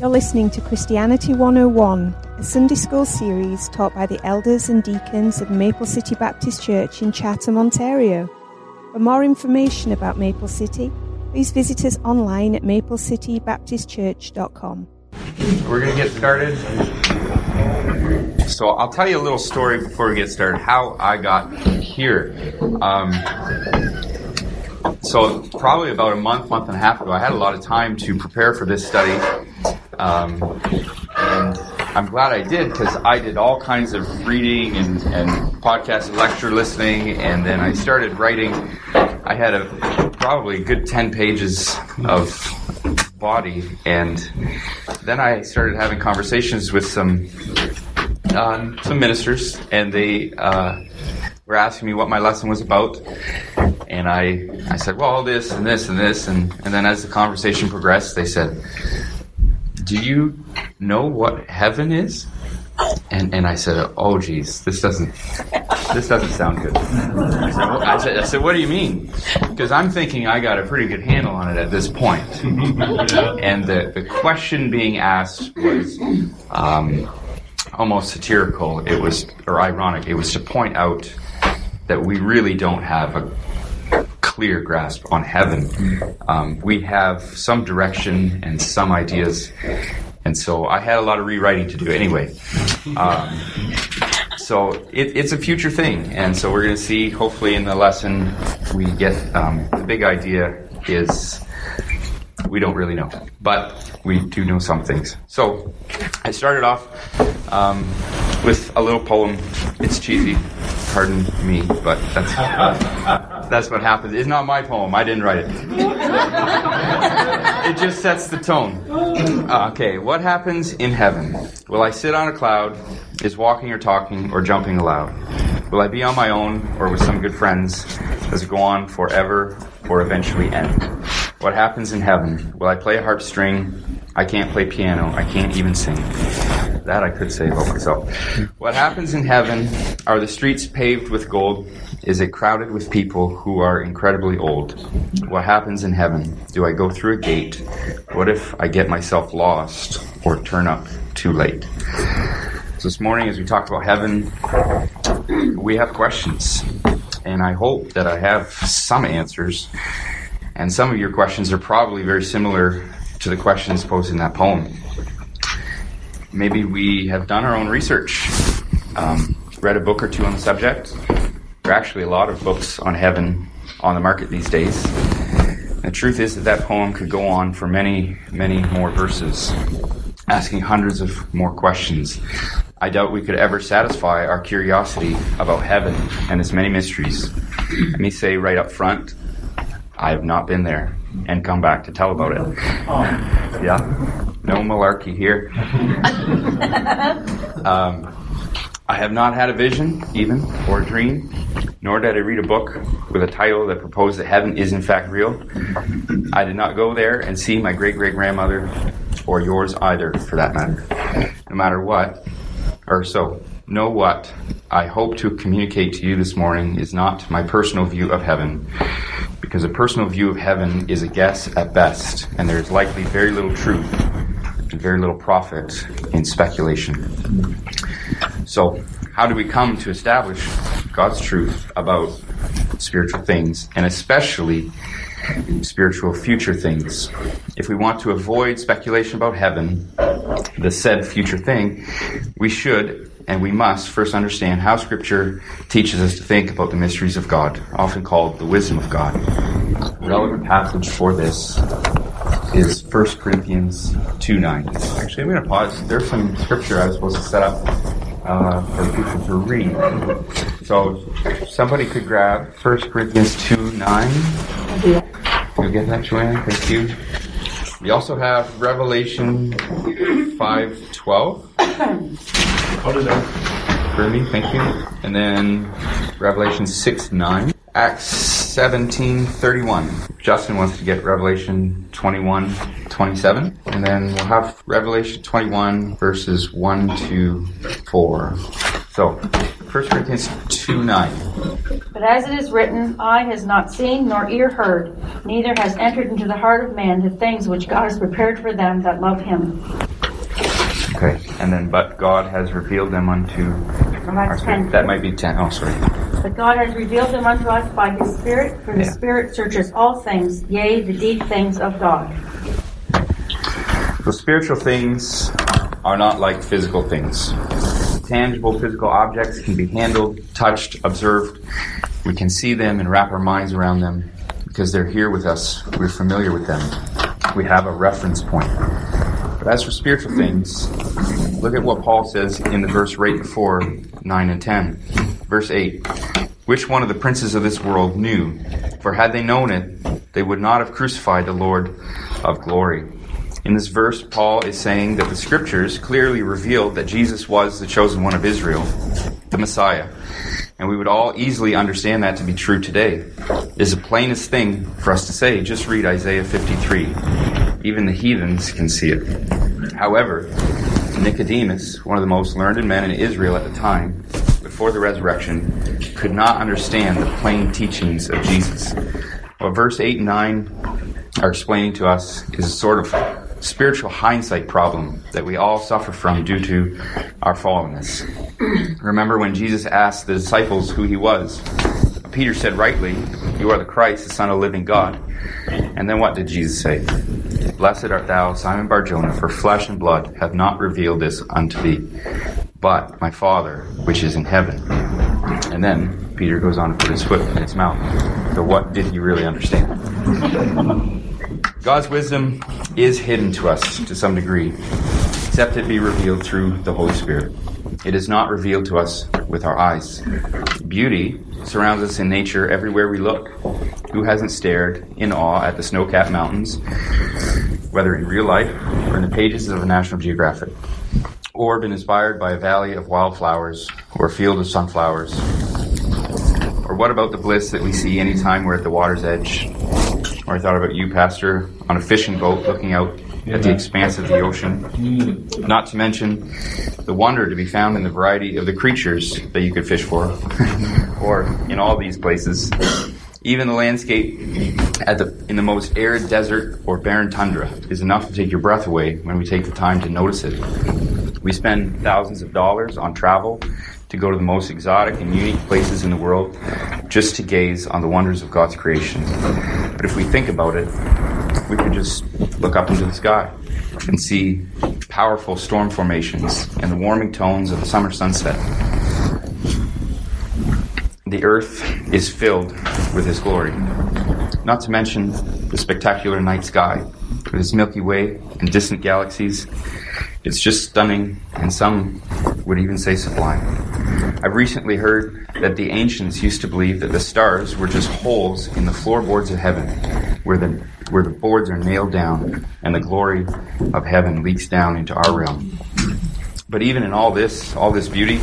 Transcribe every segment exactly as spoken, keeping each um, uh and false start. You're listening to Christianity one oh one, a Sunday school series taught by the elders and deacons of Maple City Baptist Church in Chatham, Ontario. For more information about Maple City, please visit us online at maple city baptist church dot com. We're going to get started. So I'll tell you a little story before we get started, how I got here. Um, so probably about a month, month and a half ago, I had a lot of time to prepare for this study. Um, and I'm glad I did, because I did all kinds of reading and, and podcast and lecture listening, and then I started writing. I had a probably a good ten pages of body, and then I started having conversations with some uh, some ministers, and they uh, were asking me what my lesson was about. And I, I said, well, this and this and this, and, and then as the conversation progressed, they said, do you know what heaven is? And and I said, oh, geez, this doesn't this doesn't sound good. I said, well, I said, I said what do you mean? Because I'm thinking I got a pretty good handle on it at this point. And the, the question being asked was um, almost satirical. It was, or ironic. It was to point out that we really don't have a clear grasp on heaven. Um, we have some direction and some ideas, and so I had a lot of rewriting to do anyway. Um, so it, it's a future thing, and so we're going to see, hopefully in the lesson, we get um, the big idea is we don't really know, but we do know some things. So I started off um, with a little poem. It's cheesy. Pardon me, but that's uh, that's what happens. It's not my poem. I didn't write it. It just sets the tone. Okay, what happens in heaven? Will I sit on a cloud? Is walking or talking or jumping allowed? Will I be on my own or with some good friends? Does it go on forever or eventually end? What happens in heaven? Will I play a harp string? I can't play piano. I can't even sing. That I could say about myself. What happens in heaven? Are the streets paved with gold? Is it crowded with people who are incredibly old? What happens in heaven? Do I go through a gate? What if I get myself lost or turn up too late? So this morning, as we talk about heaven, we have questions. And I hope that I have some answers. And some of your questions are probably very similar to the questions posed in that poem. Maybe we have done our own research, um, read a book or two on the subject. There are actually a lot of books on heaven on the market these days. The truth is that that poem could go on for many, many more verses, asking hundreds of more questions. I doubt we could ever satisfy our curiosity about heaven and its many mysteries. Let me say right up front, I have not been there and come back to tell about it. Yeah? No malarkey here. um, I have not had a vision, even, or a dream, nor did I read a book with a title that proposed that heaven is in fact real. I did not go there and see my great-great-grandmother, or yours either, for that matter. No matter what, or so, know what I hope to communicate to you this morning is not my personal view of heaven, because a personal view of heaven is a guess at best, and there is likely very little truth and very little profit in speculation. So, how do we come to establish God's truth about spiritual things, and especially spiritual future things? If we want to avoid speculation about heaven, the said future thing, we should and we must first understand how Scripture teaches us to think about the mysteries of God, often called the wisdom of God. The relevant passage for this is First Corinthians two nine. Actually, I'm going to pause. There's some scripture I was supposed to set up uh, for people to read. So somebody could grab First Corinthians two nine. You'll get that, Joanne? Thank you. We also have Revelation five twelve. Bernie, thank you. And then Revelation six nine. Acts seventeen thirty-one. Justin wants to get Revelation twenty-one twenty-seven. And then we'll have Revelation twenty-one verses one to four. So, First Corinthians two nine. But as it is written, eye has not seen nor ear heard, neither has entered into the heart of man the things which God has prepared for them that love him. Okay, and then, but God has revealed them unto... Well, our spirit. That might be ten. Oh, sorry. But God has revealed them unto us by His Spirit, for the yeah. Spirit searches all things, yea, the deep things of God. The spiritual things are not like physical things. Tangible physical objects can be handled, touched, observed. We can see them and wrap our minds around them because they're here with us. We're familiar with them. We have a reference point. But as for spiritual things, look at what Paul says in the verse right before nine and ten. Verse eight. Which one of the princes of this world knew? For had they known it, they would not have crucified the Lord of glory. In this verse, Paul is saying that the Scriptures clearly revealed that Jesus was the chosen one of Israel, the Messiah. And we would all easily understand that to be true today. It is the plainest thing for us to say. Just read Isaiah fifty-three. Even the heathens can see it. However, Nicodemus, one of the most learned men in Israel at the time, before the resurrection, could not understand the plain teachings of Jesus. What verse eight and nine are explaining to us is a sort of spiritual hindsight problem that we all suffer from due to our fallenness. Remember when Jesus asked the disciples who he was? Peter said rightly, "You are the Christ, the Son of the living God." And then what did Jesus say? "Blessed art thou, Simon Bar-Jonah, for flesh and blood have not revealed this unto thee, but my Father which is in heaven." And then Peter goes on to put his foot in his mouth. So what did you really understand? God's wisdom is hidden to us to some degree, except it be revealed through the Holy Spirit. It is not revealed to us with our eyes. Beauty surrounds us in nature everywhere we look. Who hasn't stared in awe at the snow-capped mountains, whether in real life or in the pages of the National Geographic, or been inspired by a valley of wildflowers or a field of sunflowers? Or what about the bliss that we see any time we're at the water's edge? Or I thought about you, Pastor, on a fishing boat looking out yeah. at the expanse of the ocean. Mm. Not to mention the wonder to be found in the variety of the creatures that you could fish for, or in all these places. Even the landscape at the, in the most arid desert or barren tundra is enough to take your breath away when we take the time to notice it. We spend thousands of dollars on travel to go to the most exotic and unique places in the world just to gaze on the wonders of God's creation. But if we think about it, we could just look up into the sky and see powerful storm formations and the warming tones of the summer sunset. The earth is filled with His glory, not to mention the spectacular night sky with its Milky Way and distant galaxies. It's just stunning, and some would even say sublime. I've recently heard that the ancients used to believe that the stars were just holes in the floorboards of heaven, where the where the boards are nailed down and the glory of heaven leaks down into our realm. But even in all this, all this beauty,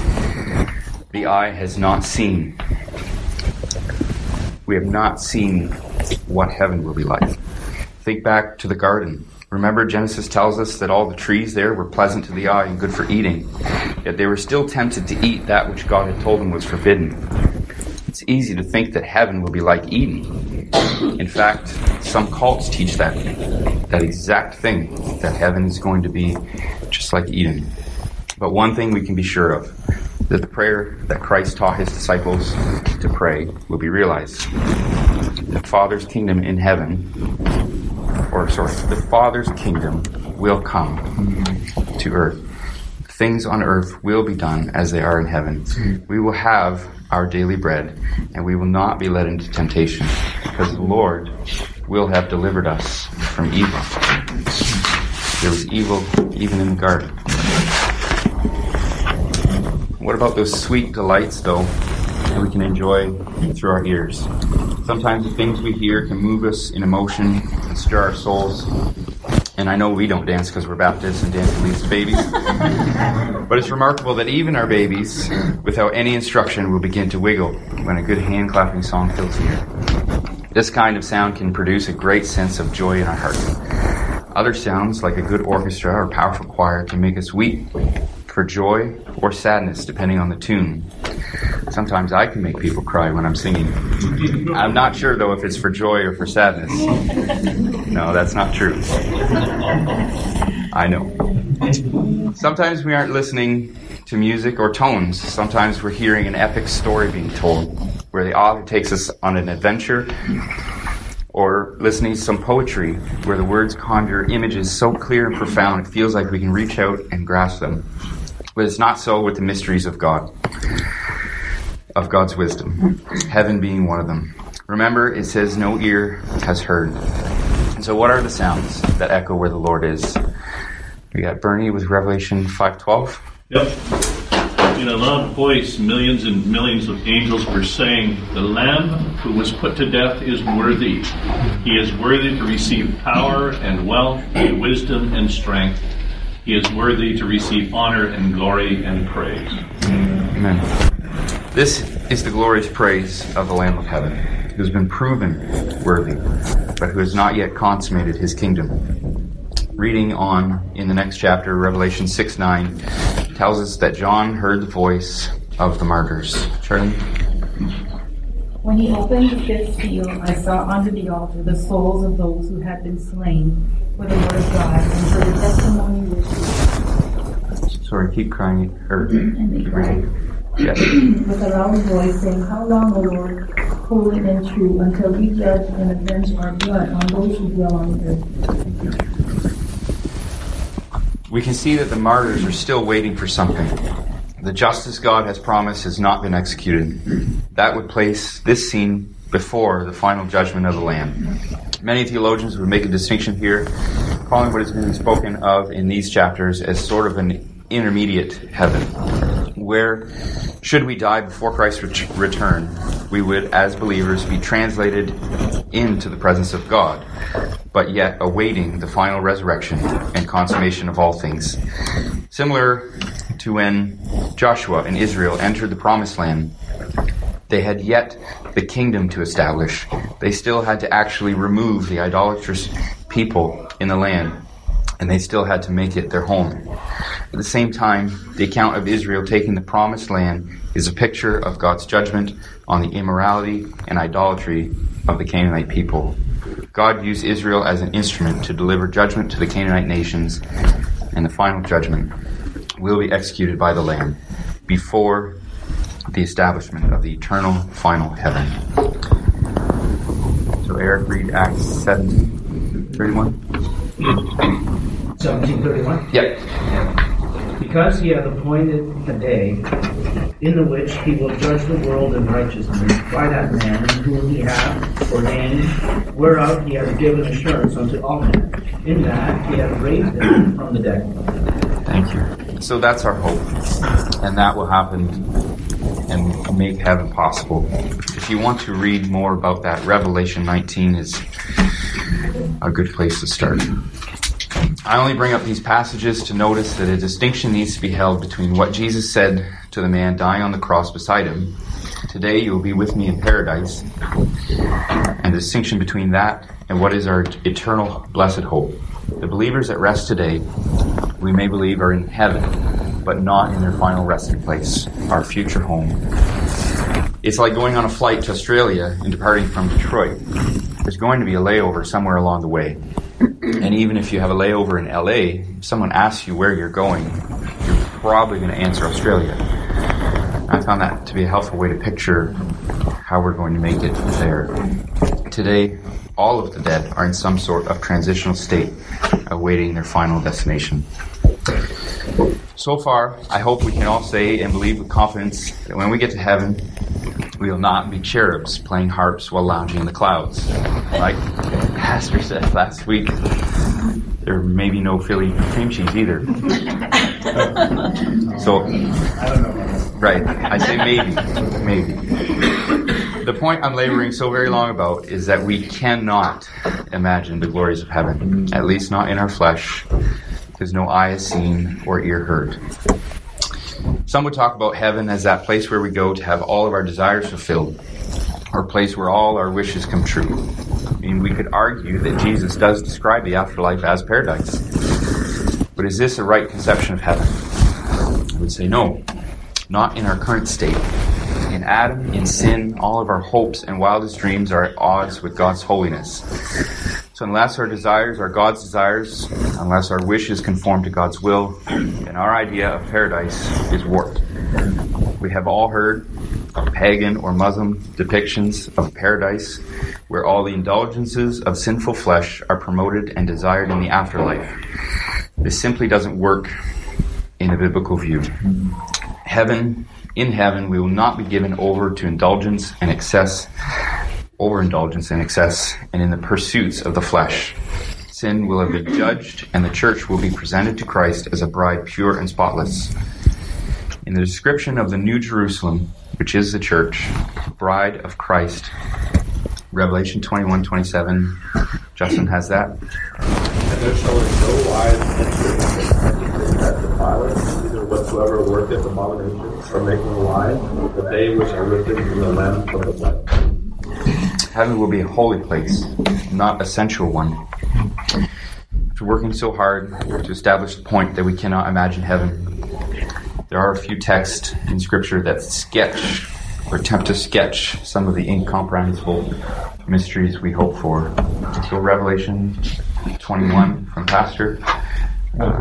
the eye has not seen. We have not seen what heaven will be like. Think back to the garden. Remember, Genesis tells us that all the trees there were pleasant to the eye and good for eating, yet they were still tempted to eat that which God had told them was forbidden. It's easy to think that heaven will be like Eden. In fact, some cults teach that, that exact thing, that heaven is going to be just like Eden. But one thing we can be sure of, that the prayer that Christ taught his disciples to pray will be realized. The Father's kingdom in heaven... Or, sorry, the Father's kingdom will come to earth. Things on earth will be done as they are in heaven. We will have our daily bread, and we will not be led into temptation, because the Lord will have delivered us from evil. There was evil even in the garden. What about those sweet delights, though, that we can enjoy through our ears? Sometimes the things we hear can move us in emotion and stir our souls. And I know we don't dance because we're Baptists and dance leads to babies. But it's remarkable that even our babies, without any instruction, will begin to wiggle when a good hand-clapping song fills the ear. This kind of sound can produce a great sense of joy in our heart. Other sounds, like a good orchestra or powerful choir, can make us weep for joy or sadness, depending on the tune. Sometimes I can make people cry when I'm singing. I'm not sure, though, if it's for joy or for sadness. No, that's not true. I know. Sometimes we aren't listening to music or tones. Sometimes we're hearing an epic story being told where the author takes us on an adventure, or listening to some poetry where the words conjure images so clear and profound it feels like we can reach out and grasp them. But it's not so with the mysteries of God, of God's wisdom, heaven being one of them. Remember, it says no ear has heard. And so what are the sounds that echo where the Lord is? We got Bernie with Revelation five twelve. Yep. In a loud voice, millions and millions of angels were saying, "The Lamb who was put to death is worthy. He is worthy to receive power and wealth, and wisdom and strength. He is worthy to receive honor and glory and praise." Amen. This is the glorious praise of the Lamb of Heaven, who has been proven worthy, but who has not yet consummated his kingdom. Reading on in the next chapter, Revelation six nine tells us that John heard the voice of the martyrs. Charlie? When he opened the fifth seal, I saw under the altar the souls of those who had been slain for the word of God and for the testimony which he... Sorry, keep crying. Er, and they keep cried. Yes. With a loud voice, saying, "How long, O Lord, holy and true, until you judge and avenge our blood on those who dwell on the earth?" Thank you. We can see that the martyrs are still waiting for something. The justice God has promised has not been executed. That would place this scene before the final judgment of the Lamb. Many theologians would make a distinction here, calling what is being spoken of in these chapters as sort of an intermediate heaven, where, should we die before Christ's ret- return, we would, as believers, be translated into the presence of God, but yet awaiting the final resurrection and consummation of all things. Similar to when Joshua and Israel entered the Promised Land, they had yet the kingdom to establish. They still had to actually remove the idolatrous people in the land, and they still had to make it their home. At the same time, the account of Israel taking the Promised Land is a picture of God's judgment on the immorality and idolatry of the Canaanite people. God used Israel as an instrument to deliver judgment to the Canaanite nations, and the final judgment will be executed by the Lamb before the establishment of the eternal final heaven. So Eric, read Acts seventeen thirty-one. seventeen thirty-one? Yeah. "Because he hath appointed a day in the which he will judge the world in righteousness by that man whom he hath ordained, whereof he hath given assurance unto all men, in that he hath raised him from the dead." Thank you. So that's our hope, and that will happen and make heaven possible. If you want to read more about that, Revelation nineteen is a good place to start. I only bring up these passages to notice that a distinction needs to be held between what Jesus said to the man dying on the cross beside him, "Today you will be with me in paradise," and the distinction between that and what is our eternal blessed hope. The believers at rest today, we may believe, are in heaven, but not in their final resting place, our future home. It's like going on a flight to Australia and departing from Detroit. There's going to be a layover somewhere along the way. And even if you have a layover in L A, if someone asks you where you're going, you're probably going to answer Australia. I found that to be a helpful way to picture how we're going to make it there. Today, all of the dead are in some sort of transitional state, awaiting their final destination. So far, I hope we can all say and believe with confidence that when we get to heaven, we will not be cherubs playing harps while lounging in the clouds. Like Pastor said last week, there may be no Philly cream cheese either. So, right, I say maybe, maybe. The point I'm laboring so very long about is that we cannot imagine the glories of heaven, at least not in our flesh, because no eye has seen or ear heard. Some would talk about heaven as that place where we go to have all of our desires fulfilled, or a place where all our wishes come true. I mean, we could argue that Jesus does describe the afterlife as paradise. But is this a right conception of heaven? I would say no, not in our current state. In Adam, in sin, all of our hopes and wildest dreams are at odds with God's holiness. So unless our desires are God's desires, unless our wishes conform to God's will, then our idea of paradise is warped. We have all heard of pagan or Muslim depictions of paradise, where all the indulgences of sinful flesh are promoted and desired in the afterlife. This simply doesn't work in a biblical view. Heaven, in heaven, we will not be given over to indulgence and excess, overindulgence and excess, and in the pursuits of the flesh. Sin will have been judged, and the church will be presented to Christ as a bride pure and spotless. In the description of the New Jerusalem, which is the church, bride of Christ, Revelation twenty-one twenty-seven, Justin has that. And there shall in no wise enter that defileth, neither whatsoever worketh abominations, or making a lie, but they which are written in the Lamb for the blood. Heaven will be a holy place, not a sensual one. After working so hard to establish the point that we cannot imagine heaven, there are a few texts in Scripture that sketch or attempt to sketch some of the incomprehensible mysteries we hope for. So Revelation twenty-one from Pastor. Uh,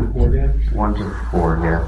one to four, yeah.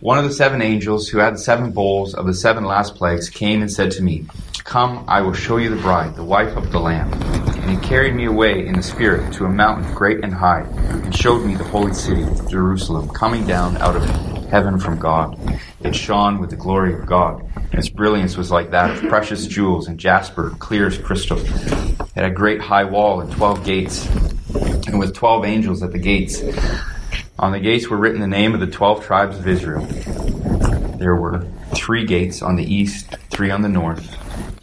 One of the seven angels who had the seven bowls of the seven last plagues came and said to me, Come, I will show you the bride, the wife of the Lamb. And he carried me away in the Spirit to a mountain great and high, and showed me the holy city, Jerusalem, coming down out of heaven from God. It shone with the glory of God, and its brilliance was like that of precious jewels and jasper, clear as crystal. It had a great high wall and twelve gates, and with twelve angels at the gates. On the gates were written the name of the twelve tribes of Israel. There were three gates on the east, three on the north,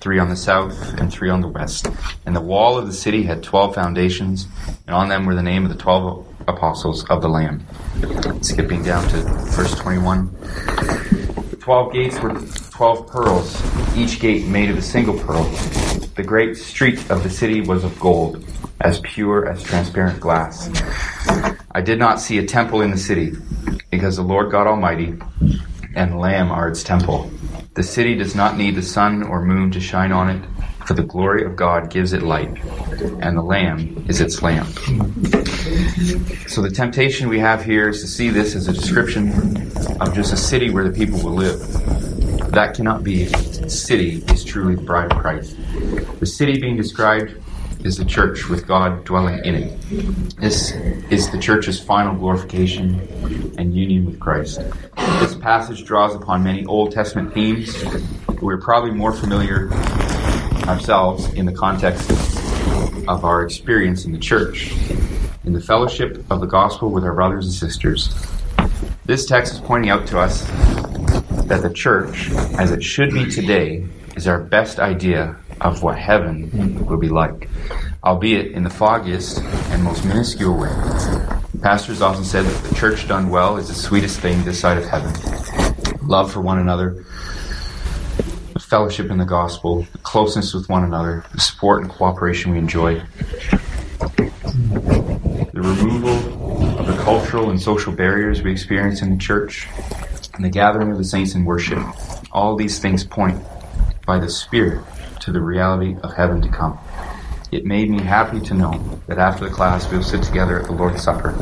three on the south, and three on the west. And the wall of the city had twelve foundations, and on them were the name of the twelve apostles of the Lamb. Skipping down to verse twenty-one. The twelve gates were twelve pearls, each gate made of a single pearl. The great street of the city was of gold, as pure as transparent glass. I did not see a temple in the city, because the Lord God Almighty and the Lamb are its temple. The city does not need the sun or moon to shine on it, for the glory of God gives it light, and the Lamb is its lamp. So the temptation we have here is to see this as a description of just a city where the people will live. That cannot be. The city is truly the bride of Christ. The city being described is the church with God dwelling in it. This is the church's final glorification and union with Christ. This passage draws upon many Old Testament themes that we're probably more familiar ourselves in the context of our experience in the church, in the fellowship of the gospel with our brothers and sisters. This text is pointing out to us that the church, as it should be today, is our best idea of what heaven will be like, albeit in the foggiest and most minuscule way. Pastors often said that the church done well is the sweetest thing this side of heaven. Love for one another, the fellowship in the gospel, the closeness with one another, the support and cooperation we enjoy, the removal of the cultural and social barriers we experience in the church, and the gathering of the saints in worship. All these things point by the Spirit to the reality of heaven to come. It made me happy to know that after the class we'll sit together at the Lord's Supper,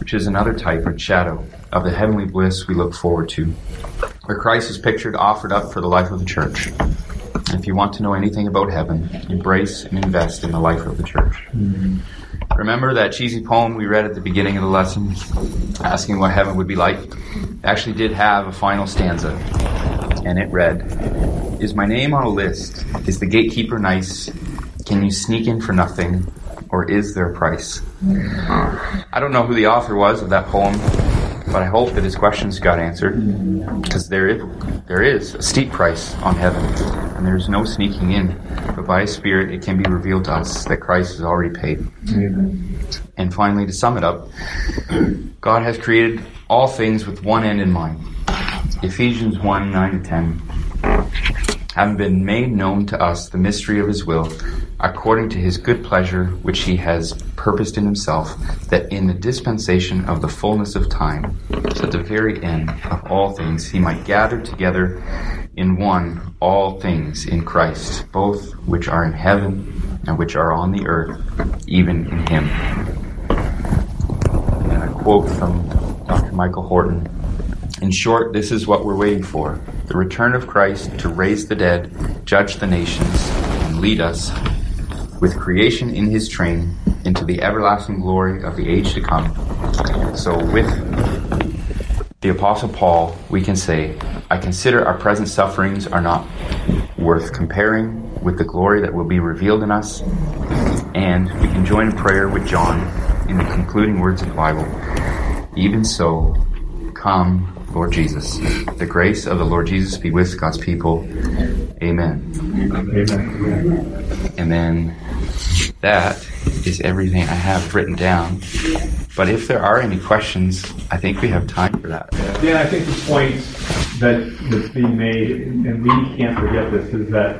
which is another type or shadow of the heavenly bliss we look forward to, where Christ is pictured offered up for the life of the church. And if you want to know anything about heaven, embrace and invest in the life of the church. Mm-hmm. Remember that cheesy poem we read at the beginning of the lesson, asking what heaven would be like? It actually did have a final stanza, and it read, "Is my name on a list? Is the gatekeeper nice? Can you sneak in for nothing? Or is there a price?" I don't know who the author was of that poem, but I hope that his questions got answered, because there is, there is a steep price on heaven, and there is no sneaking in. But by His Spirit, it can be revealed to us that Christ has already paid. Amen. And finally, to sum it up, God has created all things with one end in mind. Ephesians one, nine to ten. Having been made known to us the mystery of His will, according to His good pleasure, which He has purposed in Himself, that in the dispensation of the fullness of time, at the very end of all things, He might gather together in one all things in Christ, both which are in heaven and which are on the earth, even in Him. And a quote from Doctor Michael Horton. In short, this is what we're waiting for: the return of Christ to raise the dead, judge the nations, and lead us, with creation in His train, into the everlasting glory of the age to come. So with the Apostle Paul, we can say, "I consider our present sufferings are not worth comparing with the glory that will be revealed in us." And we can join in prayer with John in the concluding words of the Bible. "Even so, come, Lord Jesus." The grace of the Lord Jesus be with God's people. Amen. Amen. And then that is everything I have written down. But if there are any questions, I think we have time for that. Yeah, I think the point that, that's being made, and we can't forget this, is that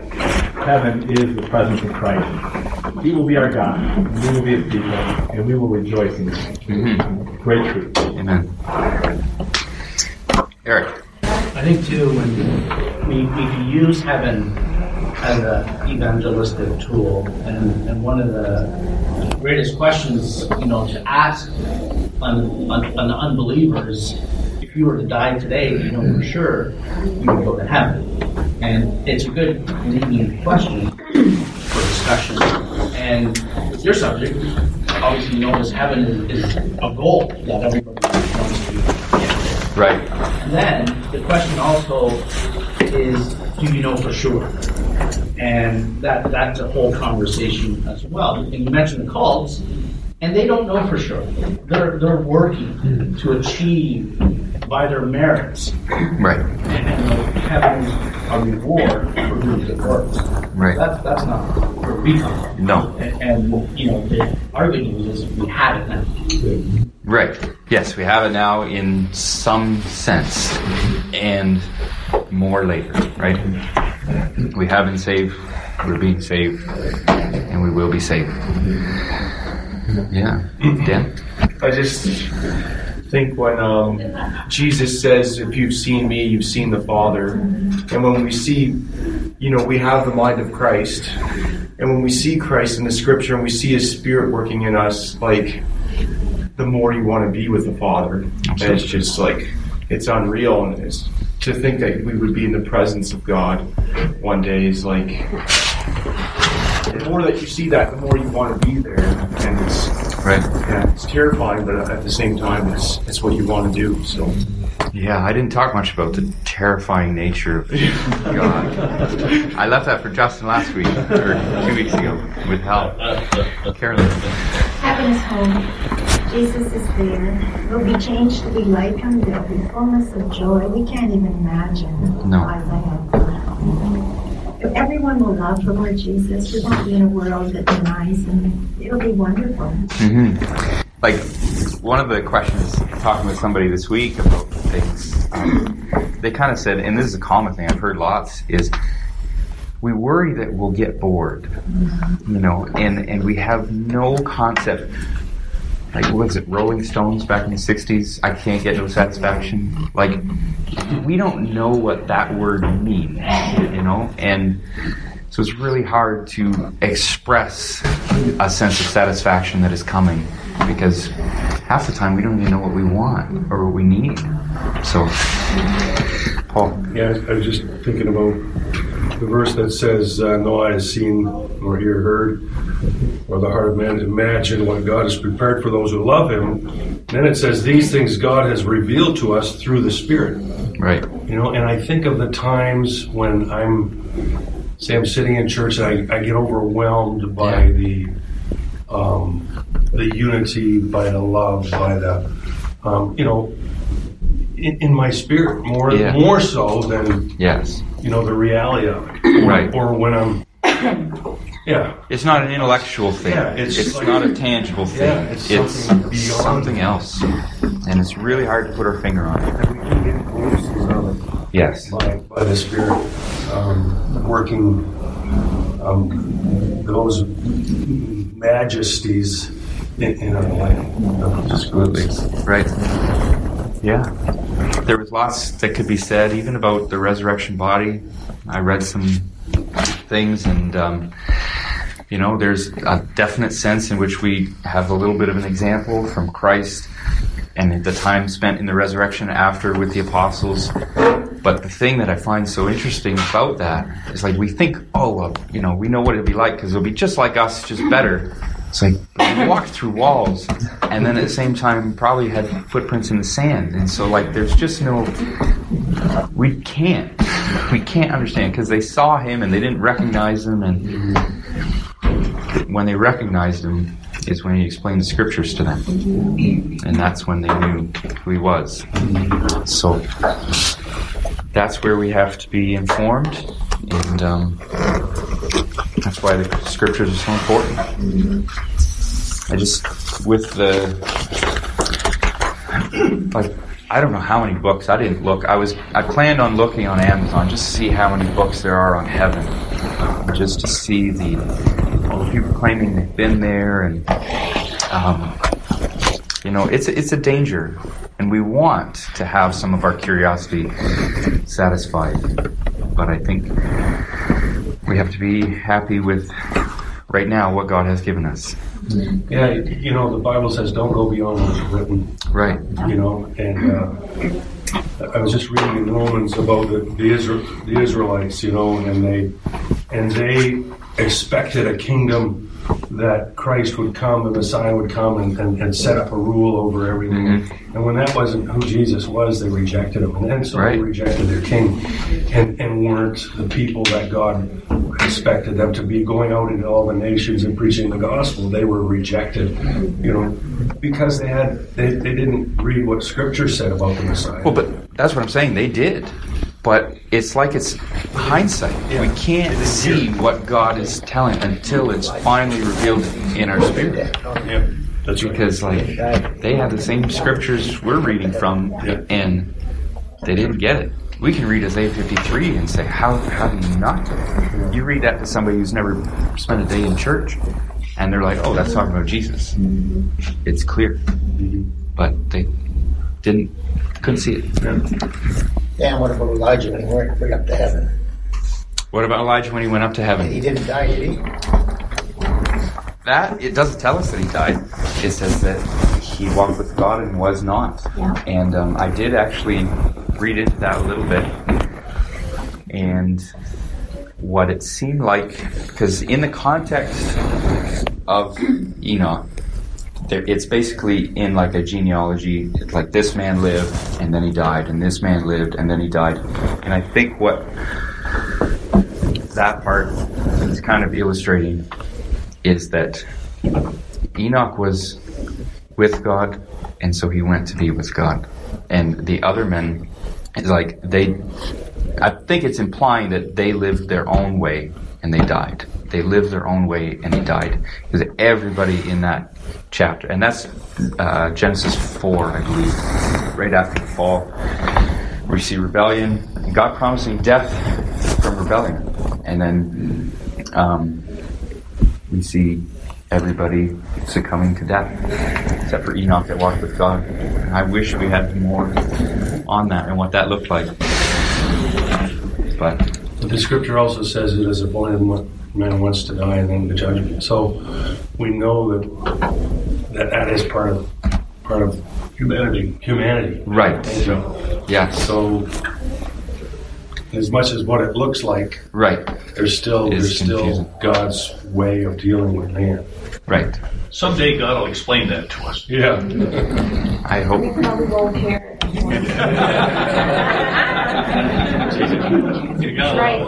heaven is the presence of Christ. He will be our God, and we will be His people, and we will rejoice in Him. Mm-hmm. Great truth. Amen. Eric. I think, too, when we, we use heaven as an evangelistic tool, and, and one of the greatest questions, you know, to ask on, on, on the unbelievers, if you were to die today, you know, for sure you would go to heaven. And it's a good leading question for discussion. And your subject, obviously, you know, is heaven is, is a goal that everybody wants to get. Right. And then the question also is, do you know for sure? And that that's a whole conversation as well. And you mentioned the cults, and they don't know for sure. They're they're working to achieve by their merits, right? And, and having a reward for doing good works, right? That's that's not where we come from. No. And, and you know, the argument is we have it now. Right. Yes, we have it now in some sense, and more later, right? We have been saved, we're being saved, and we will be saved. Yeah. Dan? I just think when um, Jesus says, if you've seen me, you've seen the Father. And when we see, you know, we have the mind of Christ. And when we see Christ in the Scripture and we see His Spirit working in us, like, the more you want to be with the Father. And it's just like, it's unreal. And it's, to think that we would be in the presence of God one day is like, the more that you see that, the more you want to be there. And it's, right. Yeah, it's terrifying, but at the same time, it's it's what you want to do. So, yeah, I didn't talk much about the terrifying nature of God. I left that for Justin last week, or two weeks ago, with help. Carolyn. Heaven is home. Jesus is there. We'll be changed to be like Him. There'll be fullness of joy. We can't even imagine. No. Isaiah. Everyone will love the Lord Jesus. We won't be in a world that denies Him. It'll be wonderful. Mm-hmm. Like, one of the questions, talking with somebody this week about things, um, they kind of said, and this is a common thing I've heard lots, is we worry that we'll get bored. Mm-hmm. You know, and, and we have no concept. Like, what was it, Rolling Stones back in the sixties? I can't get no satisfaction. Like, we don't know what that word means, you know? And so it's really hard to express a sense of satisfaction that is coming, because half the time we don't even know what we want or what we need. So, Paul. Yeah, I was just thinking about the verse that says, uh, no eye has seen or ear heard, or the heart of man to imagine what God has prepared for those who love Him. And then it says, these things God has revealed to us through the Spirit. Right. You know, and I think of the times when I'm, say I'm sitting in church and I, I get overwhelmed by the, um, the unity, by the love, by the, um, you know, in, in my spirit, more yeah. more so than, yes. you know, the reality of it. Right. Or when I'm, yeah. It's not an intellectual thing. Yeah, it's it's like, not a tangible thing. Yeah, it's it's something, something else. And it's really hard to put our finger on it. And we can get glimpses of it. Yes. By, by the Spirit um, working um, those majesties in, in our life. Absolutely. Right. Yeah. There was lots that could be said, even about the resurrection body. I read some things, and um, you know, there's a definite sense in which we have a little bit of an example from Christ and the time spent in the resurrection after with the apostles. But the thing that I find so interesting about that is, like, we think, oh, well, you know, we know what it'll be like because it'll be just like us, just better. It's like, we walked through walls, and then at the same time probably had footprints in the sand. And so, like, there's just no, we can't, we can't understand, because they saw Him and they didn't recognize Him. And when they recognized Him is when He explained the Scriptures to them. And that's when they knew who He was. So that's where we have to be informed. And um, that's why the Scriptures are so important. I just, with the, like, I don't know how many books, I didn't look. I was, I planned on looking on Amazon just to see how many books there are on heaven, just to see the, all the people claiming they've been there, and, um, you know, it's it's a danger, and we want to have some of our curiosity satisfied. But I think we have to be happy with, right now, what God has given us. Yeah, you know, the Bible says don't go beyond what's written. Right. You know, and uh, I was just reading in Romans about the the, Israel, the Israelites, you know, and they and they expected a kingdom that Christ would come, the Messiah would come, and, and, and set up a rule over everything. Mm-hmm. And when that wasn't who Jesus was, they rejected Him. And then so right. they rejected their king, and, and weren't the people that God expected them to be, going out into all the nations and preaching the gospel. They were rejected, you know, because they had they, they didn't read what Scripture said about the Messiah. Well, but that's what I'm saying. They did. But it's like it's hindsight. Yeah. We can't see what God is telling until it's finally revealed in our spirit. Yeah. That's right. Because, like, they have the same Scriptures we're reading from, and they didn't get it. We can read Isaiah fifty-three and say, how, how do you not get it? You read that to somebody who's never spent a day in church, and they're like, oh, that's talking about Jesus. It's clear. But they Didn't, couldn't see it. No. Yeah, what about Elijah when he went up to heaven? What about Elijah when he went up to heaven? He didn't die, did he? That, it doesn't tell us that he died. It says that he walked with God and was not. Yeah. And um, I did actually read into that a little bit. And what it seemed like, because in the context of Enoch, there, it's basically in like a genealogy, it's like this man lived, and then he died, and this man lived, and then he died. And I think what that part is kind of illustrating is that Enoch was with God, and so he went to be with God. And the other men, it's like they, I think it's implying that they lived their own way and they died. They lived their own way and they died. Because everybody in that chapter, and that's uh, Genesis four, I believe, right after the fall, we see rebellion, and God promising death from rebellion. And then um, we see everybody succumbing to death, except for Enoch that walked with God. And I wish we had more on that and what that looked like. But the scripture also says it is appointed man wants to die and then the judgment. So we know that that, that is part of part of humanity. Humanity, right? So, yeah. So as much as what it looks like, right? There's still there's confusing. Still God's way of dealing with man, right? Someday God will explain that to us. Yeah. I hope. Even though we won't hear it. Right.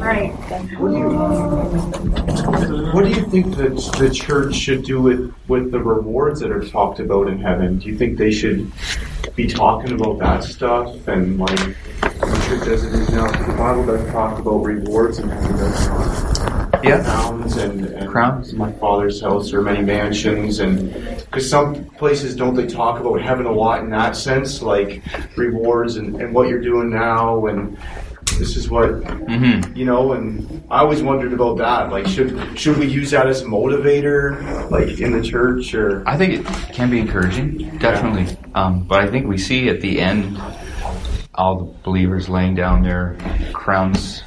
Right. What do, you, what do you think that the church should do with, with the rewards that are talked about in heaven? Do you think they should be talking about that stuff? And like, the church does it is now. The Bible doesn't talk about rewards in heaven. Yeah. Crowns and, and crowns. My Father's house or many mansions, and because some places don't they talk about heaven a lot in that sense, like rewards and, and what you're doing now, and this is what mm-hmm. you know. And I always wondered about that. Like, should should we use that as a motivator, like in the church, or I think it can be encouraging, definitely. Yeah. Um, but I think we see at the end all the believers laying down their crowns.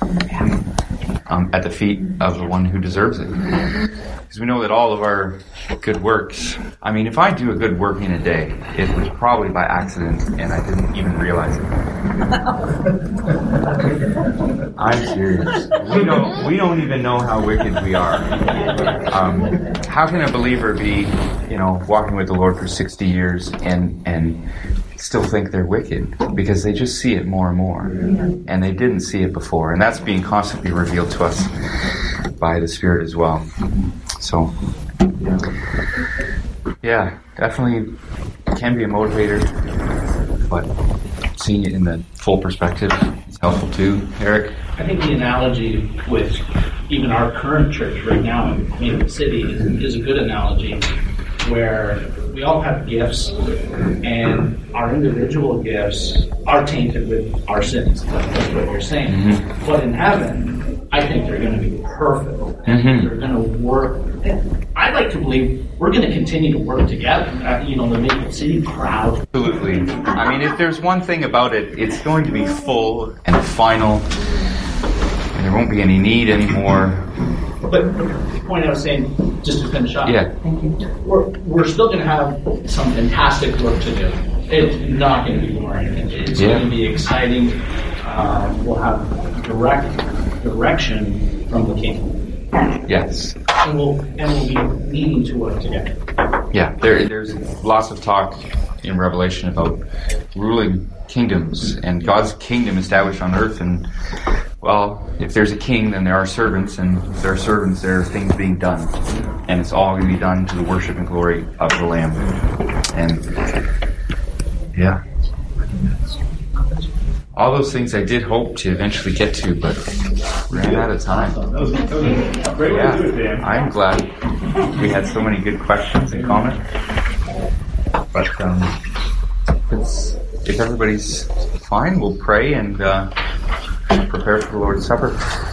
Um, at the feet of the one who deserves it. Because we know that all of our good works, I mean, if I do a good work in a day, it was probably by accident and I didn't even realize it. I'm serious. We don't, we don't even know how wicked we are. Um, how can a believer be, you know, walking with the Lord for sixty years and and still think they're wicked, because they just see it more and more, and they didn't see it before, and that's being constantly revealed to us by the Spirit as well. So yeah, definitely can be a motivator, but seeing it in the full perspective is helpful too. Eric? I think the analogy with even our current church right now in Maple City is a good analogy, where we all have gifts, and our individual gifts are tainted with our sins. That's what you're saying. Mm-hmm. But in heaven, I think they're going to be perfect. Mm-hmm. They're going to work. I'd like to believe we're going to continue to work together. You know, the Maple City crowd. Absolutely. I mean, if there's one thing about it, it's going to be full and final, and there won't be any need anymore. But the point I was saying, just to finish up, yeah. Thank you. We're, we're still going to have some fantastic work to do. It's not going to be boring. It's yeah. going to be exciting. Uh, we'll have direct direction from the King. Yes. And we'll, and we'll be leading to work together. Yeah, there, there's lots of talk in Revelation about ruling kingdoms and God's kingdom established on earth. And well, if there's a king, then there are servants, and if there are servants, there are things being done, and it's all going to be done to the worship and glory of the Lamb. And yeah, all those things I did hope to eventually get to, but ran out of time. Yeah, I'm glad we had so many good questions and comments. But um, it's, if everybody's fine, we'll pray and uh, prepare for the Lord's Supper.